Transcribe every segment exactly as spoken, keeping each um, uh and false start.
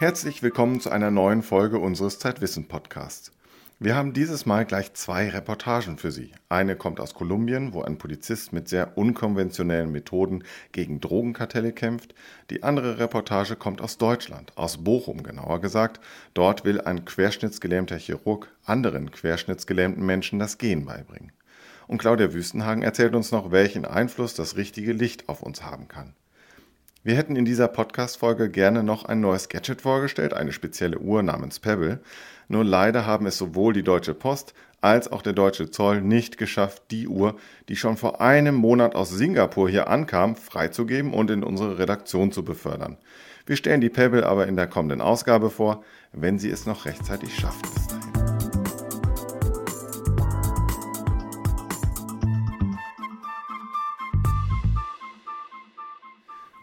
Herzlich willkommen zu einer neuen Folge unseres Zeitwissen-Podcasts. Wir haben dieses Mal gleich zwei Reportagen für Sie. Eine kommt aus Kolumbien, wo ein Polizist mit sehr unkonventionellen Methoden gegen Drogenkartelle kämpft. Die andere Reportage kommt aus Deutschland, aus Bochum genauer gesagt. Dort will ein querschnittsgelähmter Chirurg anderen querschnittsgelähmten Menschen das Gehen beibringen. Und Claudia Wüstenhagen erzählt uns noch, welchen Einfluss das richtige Licht auf uns haben kann. Wir hätten in dieser Podcast-Folge gerne noch ein neues Gadget vorgestellt, eine spezielle Uhr namens Pebble. Nur leider haben es sowohl die Deutsche Post als auch der Deutsche Zoll nicht geschafft, die Uhr, die schon vor einem Monat aus Singapur hier ankam, freizugeben und in unsere Redaktion zu befördern. Wir stellen die Pebble aber in der kommenden Ausgabe vor, wenn sie es noch rechtzeitig schafft bis dahin.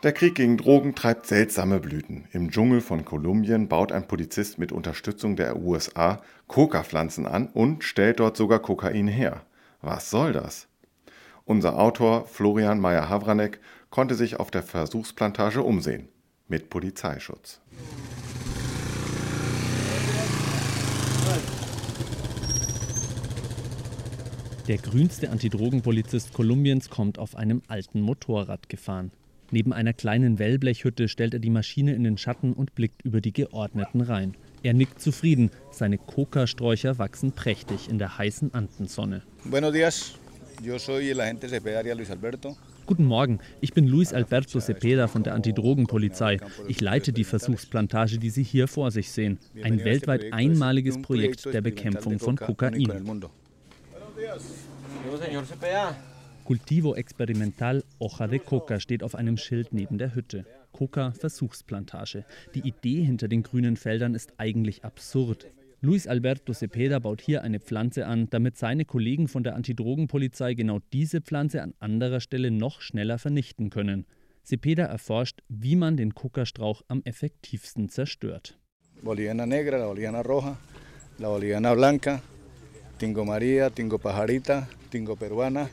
Der Krieg gegen Drogen treibt seltsame Blüten. Im Dschungel von Kolumbien baut ein Polizist mit Unterstützung der U S A Coca-Pflanzen an und stellt dort sogar Kokain her. Was soll das? Unser Autor Florian Meyer-Havranek konnte sich auf der Versuchsplantage umsehen. Mit Polizeischutz. Der grünste Antidrogenpolizist Kolumbiens kommt auf einem alten Motorrad gefahren. Neben einer kleinen Wellblechhütte stellt er die Maschine in den Schatten und blickt über die geordneten Reihen. Er nickt zufrieden. Seine Coca-Sträucher wachsen prächtig in der heißen Andensonne. Buenos días. Yo soy el agente Cepeda, Luis Alberto. Guten Morgen, ich bin Luis Alberto Cepeda von der Antidrogenpolizei. Ich leite die Versuchsplantage, die Sie hier vor sich sehen. Ein weltweit einmaliges Projekt der Bekämpfung von Kokain. Buenos días. Yo, señor Cepeda. Cultivo Experimental Hoja de Coca steht auf einem Schild neben der Hütte. Coca-Versuchsplantage. Die Idee hinter den grünen Feldern ist eigentlich absurd. Luis Alberto Cepeda baut hier eine Pflanze an, damit seine Kollegen von der Antidrogenpolizei genau diese Pflanze an anderer Stelle noch schneller vernichten können. Cepeda erforscht, wie man den Coca-Strauch am effektivsten zerstört. Boliviana negra, la boliviana roja, la boliviana blanca, tingo maria, tingo pajarita, tingo peruana.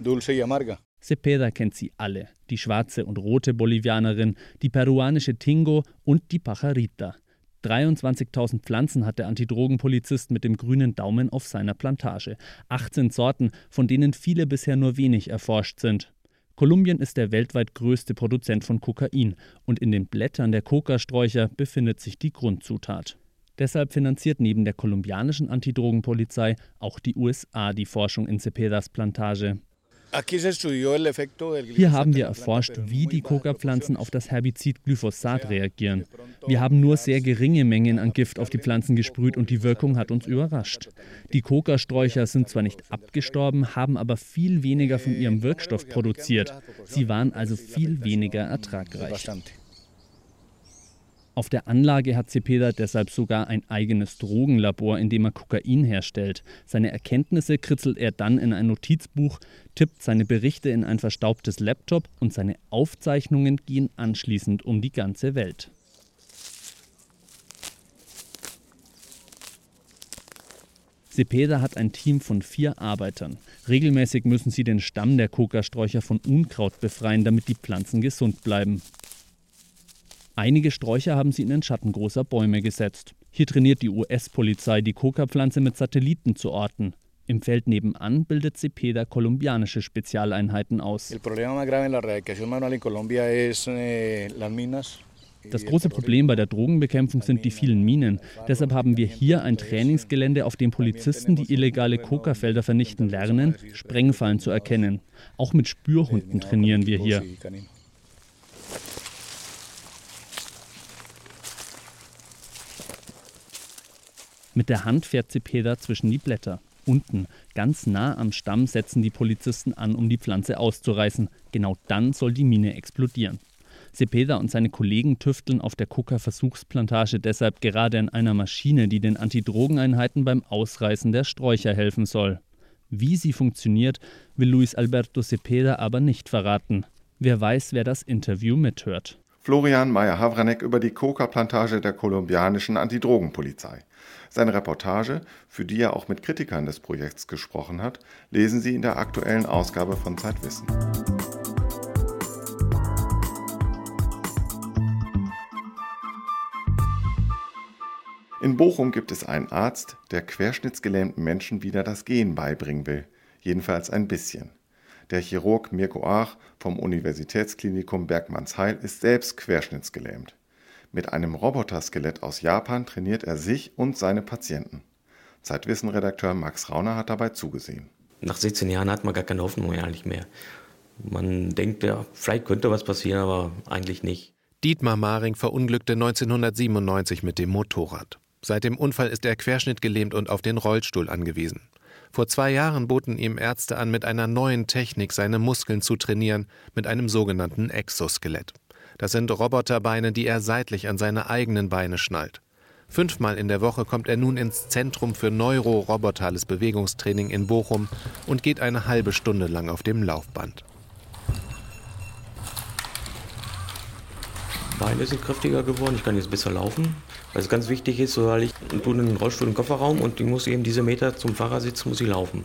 Dulce y amarga. Cepeda kennt sie alle, die schwarze und rote Bolivianerin, die peruanische Tingo und die Pajarita. dreiundzwanzigtausend Pflanzen hat der Antidrogenpolizist mit dem grünen Daumen auf seiner Plantage. achtzehn Sorten, von denen viele bisher nur wenig erforscht sind. Kolumbien ist der weltweit größte Produzent von Kokain und in den Blättern der Coca-Sträucher befindet sich die Grundzutat. Deshalb finanziert neben der kolumbianischen Antidrogenpolizei auch die U S A die Forschung in Cepedas Plantage. Hier haben wir erforscht, wie die Coca-Pflanzen auf das Herbizid Glyphosat reagieren. Wir haben nur sehr geringe Mengen an Gift auf die Pflanzen gesprüht und die Wirkung hat uns überrascht. Die Coca-Sträucher sind zwar nicht abgestorben, haben aber viel weniger von ihrem Wirkstoff produziert. Sie waren also viel weniger ertragreich. Auf der Anlage hat Cepeda deshalb sogar ein eigenes Drogenlabor, in dem er Kokain herstellt. Seine Erkenntnisse kritzelt er dann in ein Notizbuch, tippt seine Berichte in ein verstaubtes Laptop und seine Aufzeichnungen gehen anschließend um die ganze Welt. Cepeda hat ein Team von vier Arbeitern. Regelmäßig müssen sie den Stamm der Coca-Sträucher von Unkraut befreien, damit die Pflanzen gesund bleiben. Einige Sträucher haben sie in den Schatten großer Bäume gesetzt. Hier trainiert die U S-Polizei, die Coca-Pflanze mit Satelliten zu orten. Im Feld nebenan bildet Cepeda kolumbianische Spezialeinheiten aus. Das große Problem bei der Drogenbekämpfung sind die vielen Minen. Deshalb haben wir hier ein Trainingsgelände, auf dem Polizisten, die illegale Coca-Felder vernichten, lernen, Sprengfallen zu erkennen. Auch mit Spürhunden trainieren wir hier. Mit der Hand fährt Cepeda zwischen die Blätter. Unten, ganz nah am Stamm, setzen die Polizisten an, um die Pflanze auszureißen. Genau dann soll die Mine explodieren. Cepeda und seine Kollegen tüfteln auf der Coca-Versuchsplantage deshalb gerade an einer Maschine, die den Antidrogeneinheiten beim Ausreißen der Sträucher helfen soll. Wie sie funktioniert, will Luis Alberto Cepeda aber nicht verraten. Wer weiß, wer das Interview mithört. Florian Meyer-Havranek über die Coca-Plantage der kolumbianischen Antidrogenpolizei. Seine Reportage, für die er auch mit Kritikern des Projekts gesprochen hat, lesen Sie in der aktuellen Ausgabe von Zeitwissen. In Bochum gibt es einen Arzt, der querschnittsgelähmten Menschen wieder das Gehen beibringen will. Jedenfalls ein bisschen. Der Chirurg Mirko Aach vom Universitätsklinikum Bergmannsheil ist selbst querschnittsgelähmt. Mit einem Roboterskelett aus Japan trainiert er sich und seine Patienten. Zeitwissen-Redakteur Max Rauner hat dabei zugesehen. Nach sechzehn Jahren hat man gar keine Hoffnung eigentlich mehr. Man denkt, ja, vielleicht könnte was passieren, aber eigentlich nicht. Dietmar Maring verunglückte neunzehnhundertsiebenundneunzig mit dem Motorrad. Seit dem Unfall ist er querschnittgelähmt und auf den Rollstuhl angewiesen. Vor zwei Jahren boten ihm Ärzte an, mit einer neuen Technik seine Muskeln zu trainieren, mit einem sogenannten Exoskelett. Das sind Roboterbeine, die er seitlich an seine eigenen Beine schnallt. Fünfmal in der Woche kommt er nun ins Zentrum für neurorobotales Bewegungstraining in Bochum und geht eine halbe Stunde lang auf dem Laufband. Beine sind kräftiger geworden, ich kann jetzt besser laufen. Was ganz wichtig ist, weil ich tue einen Rollstuhl im Kofferraum und ich muss eben diese Meter zum Fahrersitz muss ich laufen.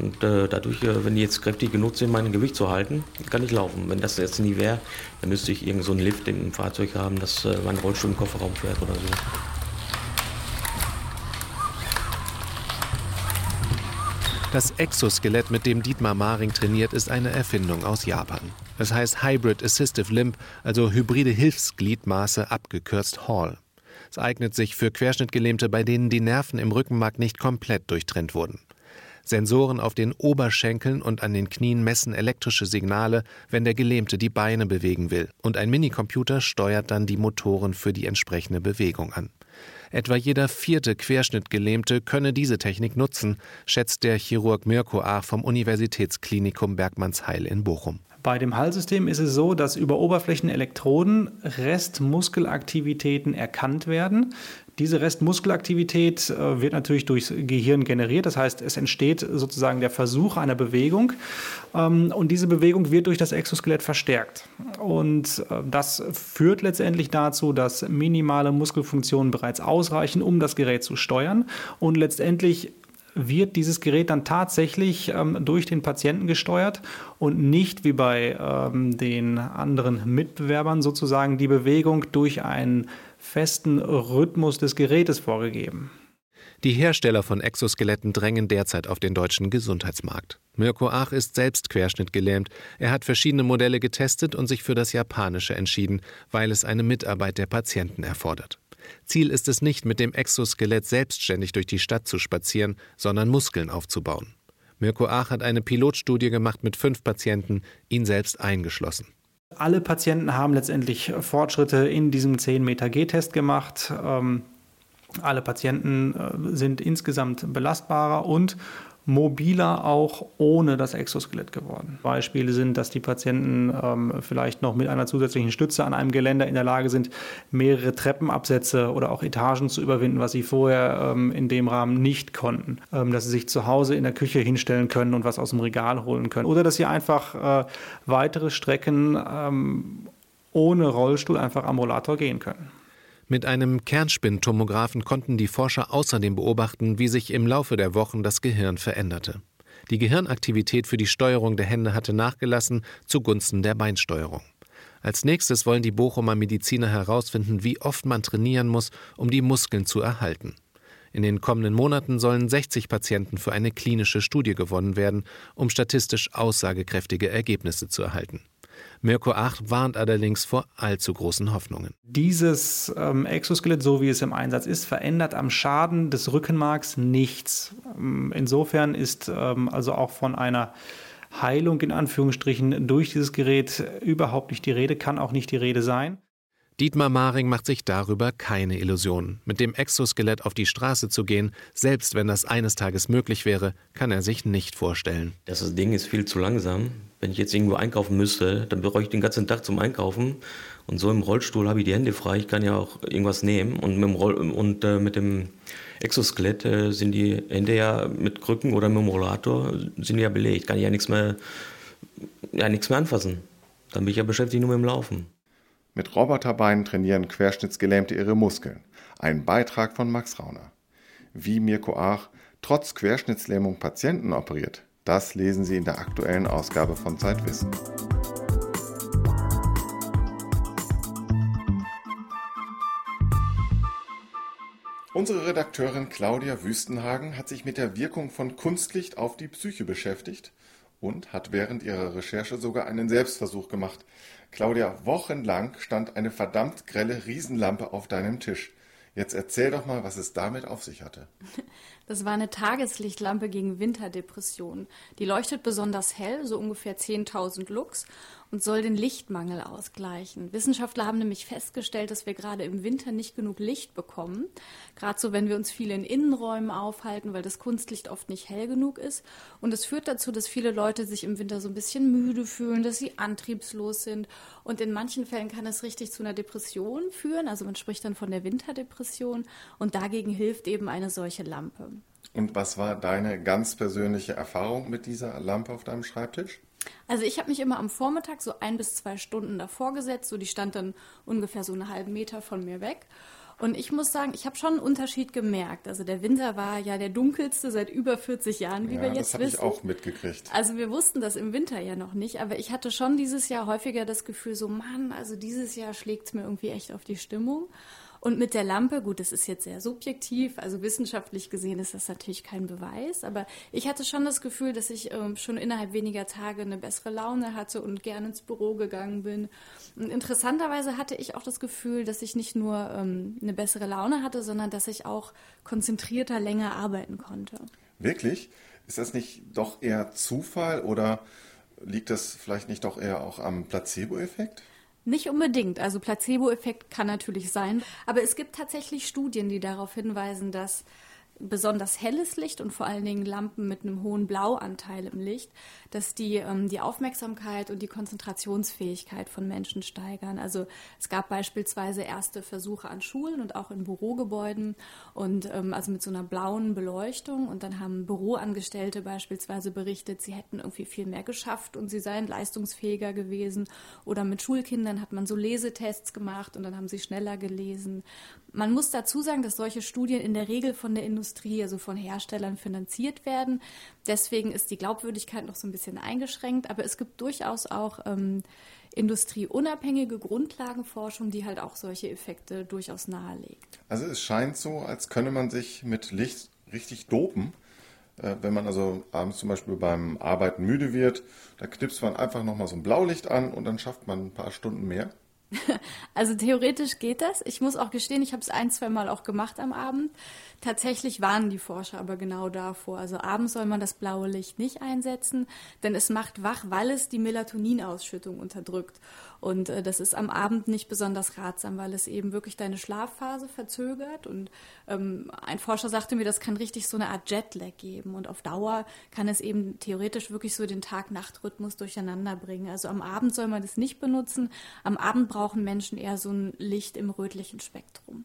Und äh, dadurch, wenn die jetzt kräftig genug sind, mein Gewicht zu halten, kann ich laufen. Wenn das jetzt nie wäre, dann müsste ich irgend so einen Lift im Fahrzeug haben, dass äh, mein Rollstuhl im Kofferraum fährt oder so. Das Exoskelett, mit dem Dietmar Maring trainiert, ist eine Erfindung aus Japan. Es heißt Hybrid Assistive Limb, also hybride Hilfsgliedmaße, abgekürzt H A L. Es eignet sich für Querschnittgelähmte, bei denen die Nerven im Rückenmark nicht komplett durchtrennt wurden. Sensoren auf den Oberschenkeln und an den Knien messen elektrische Signale, wenn der Gelähmte die Beine bewegen will. Und ein Minicomputer steuert dann die Motoren für die entsprechende Bewegung an. Etwa jeder vierte Querschnittgelähmte könne diese Technik nutzen, schätzt der Chirurg Mirko Aach vom Universitätsklinikum Bergmannsheil in Bochum. Bei dem H A L-System ist es so, dass über Oberflächenelektroden Restmuskelaktivitäten erkannt werden. Diese Restmuskelaktivität wird natürlich durchs Gehirn generiert. Das heißt, es entsteht sozusagen der Versuch einer Bewegung. Und diese Bewegung wird durch das Exoskelett verstärkt. Und das führt letztendlich dazu, dass minimale Muskelfunktionen bereits ausreichen, um das Gerät zu steuern. Und letztendlich wird dieses Gerät dann tatsächlich ähm, durch den Patienten gesteuert und nicht wie bei ähm, den anderen Mitbewerbern sozusagen die Bewegung durch einen festen Rhythmus des Gerätes vorgegeben. Die Hersteller von Exoskeletten drängen derzeit auf den deutschen Gesundheitsmarkt. Mirko Aach ist selbst querschnittgelähmt. Er hat verschiedene Modelle getestet und sich für das japanische entschieden, weil es eine Mitarbeit der Patienten erfordert. Ziel ist es nicht, mit dem Exoskelett selbstständig durch die Stadt zu spazieren, sondern Muskeln aufzubauen. Mirko Aach hat eine Pilotstudie gemacht mit fünf Patienten, ihn selbst eingeschlossen. Alle Patienten haben letztendlich Fortschritte in diesem zehn-Meter-G-Test gemacht. Ähm, alle Patienten sind insgesamt belastbarer und mobiler auch ohne das Exoskelett geworden. Beispiele sind, dass die Patienten ähm, vielleicht noch mit einer zusätzlichen Stütze an einem Geländer in der Lage sind, mehrere Treppenabsätze oder auch Etagen zu überwinden, was sie vorher ähm, in dem Rahmen nicht konnten. Ähm, dass sie sich zu Hause in der Küche hinstellen können und was aus dem Regal holen können. Oder dass sie einfach äh, weitere Strecken ähm, ohne Rollstuhl einfach am Rollator gehen können. Mit einem Kernspintomographen konnten die Forscher außerdem beobachten, wie sich im Laufe der Wochen das Gehirn veränderte. Die Gehirnaktivität für die Steuerung der Hände hatte nachgelassen zugunsten der Beinsteuerung. Als nächstes wollen die Bochumer Mediziner herausfinden, wie oft man trainieren muss, um die Muskeln zu erhalten. In den kommenden Monaten sollen sechzig Patienten für eine klinische Studie gewonnen werden, um statistisch aussagekräftige Ergebnisse zu erhalten. Mirko Aach warnt allerdings vor allzu großen Hoffnungen. Dieses ähm, Exoskelett, so wie es im Einsatz ist, verändert am Schaden des Rückenmarks nichts. Ähm, insofern ist ähm, also auch von einer Heilung in Anführungsstrichen durch dieses Gerät überhaupt nicht die Rede, kann auch nicht die Rede sein. Dietmar Maring macht sich darüber keine Illusionen. Mit dem Exoskelett auf die Straße zu gehen, selbst wenn das eines Tages möglich wäre, kann er sich nicht vorstellen. Das Ding ist viel zu langsam. Wenn ich jetzt irgendwo einkaufen müsste, dann brauche ich den ganzen Tag zum Einkaufen. Und so im Rollstuhl habe ich die Hände frei. Ich kann ja auch irgendwas nehmen. Und mit dem, Roll- und, äh, mit dem Exoskelett äh, sind die Hände ja mit Krücken oder mit dem Rollator sind ja belegt. Kann ich ja nichts mehr, ja, nichts mehr anfassen. Dann bin ich ja beschäftigt nur mit dem Laufen. Mit Roboterbeinen trainieren Querschnittsgelähmte ihre Muskeln. Ein Beitrag von Max Rauner. Wie Mirko Aach trotz Querschnittslähmung Patienten operiert, das lesen Sie in der aktuellen Ausgabe von Zeitwissen. Unsere Redakteurin Claudia Wüstenhagen hat sich mit der Wirkung von Kunstlicht auf die Psyche beschäftigt und hat während ihrer Recherche sogar einen Selbstversuch gemacht. Claudia, wochenlang stand eine verdammt grelle Riesenlampe auf deinem Tisch. Jetzt erzähl doch mal, was es damit auf sich hatte. Das war eine Tageslichtlampe gegen Winterdepressionen. Die leuchtet besonders hell, so ungefähr zehntausend Lux, und soll den Lichtmangel ausgleichen. Wissenschaftler haben nämlich festgestellt, dass wir gerade im Winter nicht genug Licht bekommen. Gerade so, wenn wir uns viel in Innenräumen aufhalten, weil das Kunstlicht oft nicht hell genug ist. Und es führt dazu, dass viele Leute sich im Winter so ein bisschen müde fühlen, dass sie antriebslos sind. Und in manchen Fällen kann es richtig zu einer Depression führen. Also man spricht dann von der Winterdepression. Und dagegen hilft eben eine solche Lampe. Und was war deine ganz persönliche Erfahrung mit dieser Lampe auf deinem Schreibtisch? Also ich habe mich immer am Vormittag so ein bis zwei Stunden davor gesetzt. So, die stand dann ungefähr so einen halben Meter von mir weg. Und ich muss sagen, ich habe schon einen Unterschied gemerkt. Also der Winter war ja der dunkelste seit über vierzig Jahren, wie ja, wir jetzt wissen. Ja, das habe ich auch mitgekriegt. Also wir wussten das im Winter ja noch nicht, aber ich hatte schon dieses Jahr häufiger das Gefühl, so Mann, also dieses Jahr schlägt es mir irgendwie echt auf die Stimmung. Und mit der Lampe, gut, das ist jetzt sehr subjektiv, also wissenschaftlich gesehen ist das natürlich kein Beweis, aber ich hatte schon das Gefühl, dass ich ähm, schon innerhalb weniger Tage eine bessere Laune hatte und gerne ins Büro gegangen bin. Und interessanterweise hatte ich auch das Gefühl, dass ich nicht nur ähm, eine bessere Laune hatte, sondern dass ich auch konzentrierter länger arbeiten konnte. Wirklich? Ist das nicht doch eher Zufall oder liegt das vielleicht nicht doch eher auch am Placebo-Effekt? Nicht unbedingt. Also Placebo-Effekt kann natürlich sein. Aber es gibt tatsächlich Studien, die darauf hinweisen, dass besonders helles Licht und vor allen Dingen Lampen mit einem hohen Blauanteil im Licht, dass die ähm, die Aufmerksamkeit und die Konzentrationsfähigkeit von Menschen steigern. Also es gab beispielsweise erste Versuche an Schulen und auch in Bürogebäuden und ähm, also mit so einer blauen Beleuchtung, und dann haben Büroangestellte beispielsweise berichtet, sie hätten irgendwie viel mehr geschafft und sie seien leistungsfähiger gewesen, oder mit Schulkindern hat man so Lesetests gemacht und dann haben sie schneller gelesen. Man muss dazu sagen, dass solche Studien in der Regel von der Industrie also von Herstellern finanziert werden. Deswegen ist die Glaubwürdigkeit noch so ein bisschen eingeschränkt. Aber es gibt durchaus auch ähm, industrieunabhängige Grundlagenforschung, die halt auch solche Effekte durchaus nahelegt. Also es scheint so, als könne man sich mit Licht richtig dopen. Äh, wenn man also abends zum Beispiel beim Arbeiten müde wird, da knipst man einfach nochmal so ein Blaulicht an und dann schafft man ein paar Stunden mehr. Also theoretisch geht das. Ich muss auch gestehen, ich habe es ein, zwei Mal auch gemacht am Abend. Tatsächlich warnen die Forscher aber genau davor. Also abends soll man das blaue Licht nicht einsetzen, denn es macht wach, weil es die Melatoninausschüttung unterdrückt. Und äh, das ist am Abend nicht besonders ratsam, weil es eben wirklich deine Schlafphase verzögert. Und ähm, ein Forscher sagte mir, das kann richtig so eine Art Jetlag geben. Und auf Dauer kann es eben theoretisch wirklich so den Tag-Nacht-Rhythmus durcheinander bringen. Also am Abend soll man das nicht benutzen. Am Abend braucht brauchen Menschen eher so ein Licht im rötlichen Spektrum.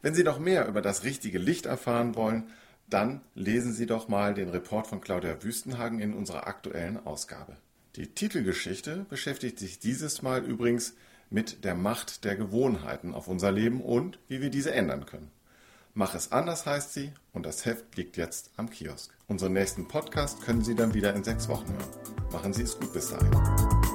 Wenn Sie noch mehr über das richtige Licht erfahren wollen, dann lesen Sie doch mal den Report von Claudia Wüstenhagen in unserer aktuellen Ausgabe. Die Titelgeschichte beschäftigt sich dieses Mal übrigens mit der Macht der Gewohnheiten auf unser Leben und wie wir diese ändern können. Mach es anders heißt sie, und das Heft liegt jetzt am Kiosk. Unseren nächsten Podcast können Sie dann wieder in sechs Wochen hören. Machen Sie es gut bis dahin.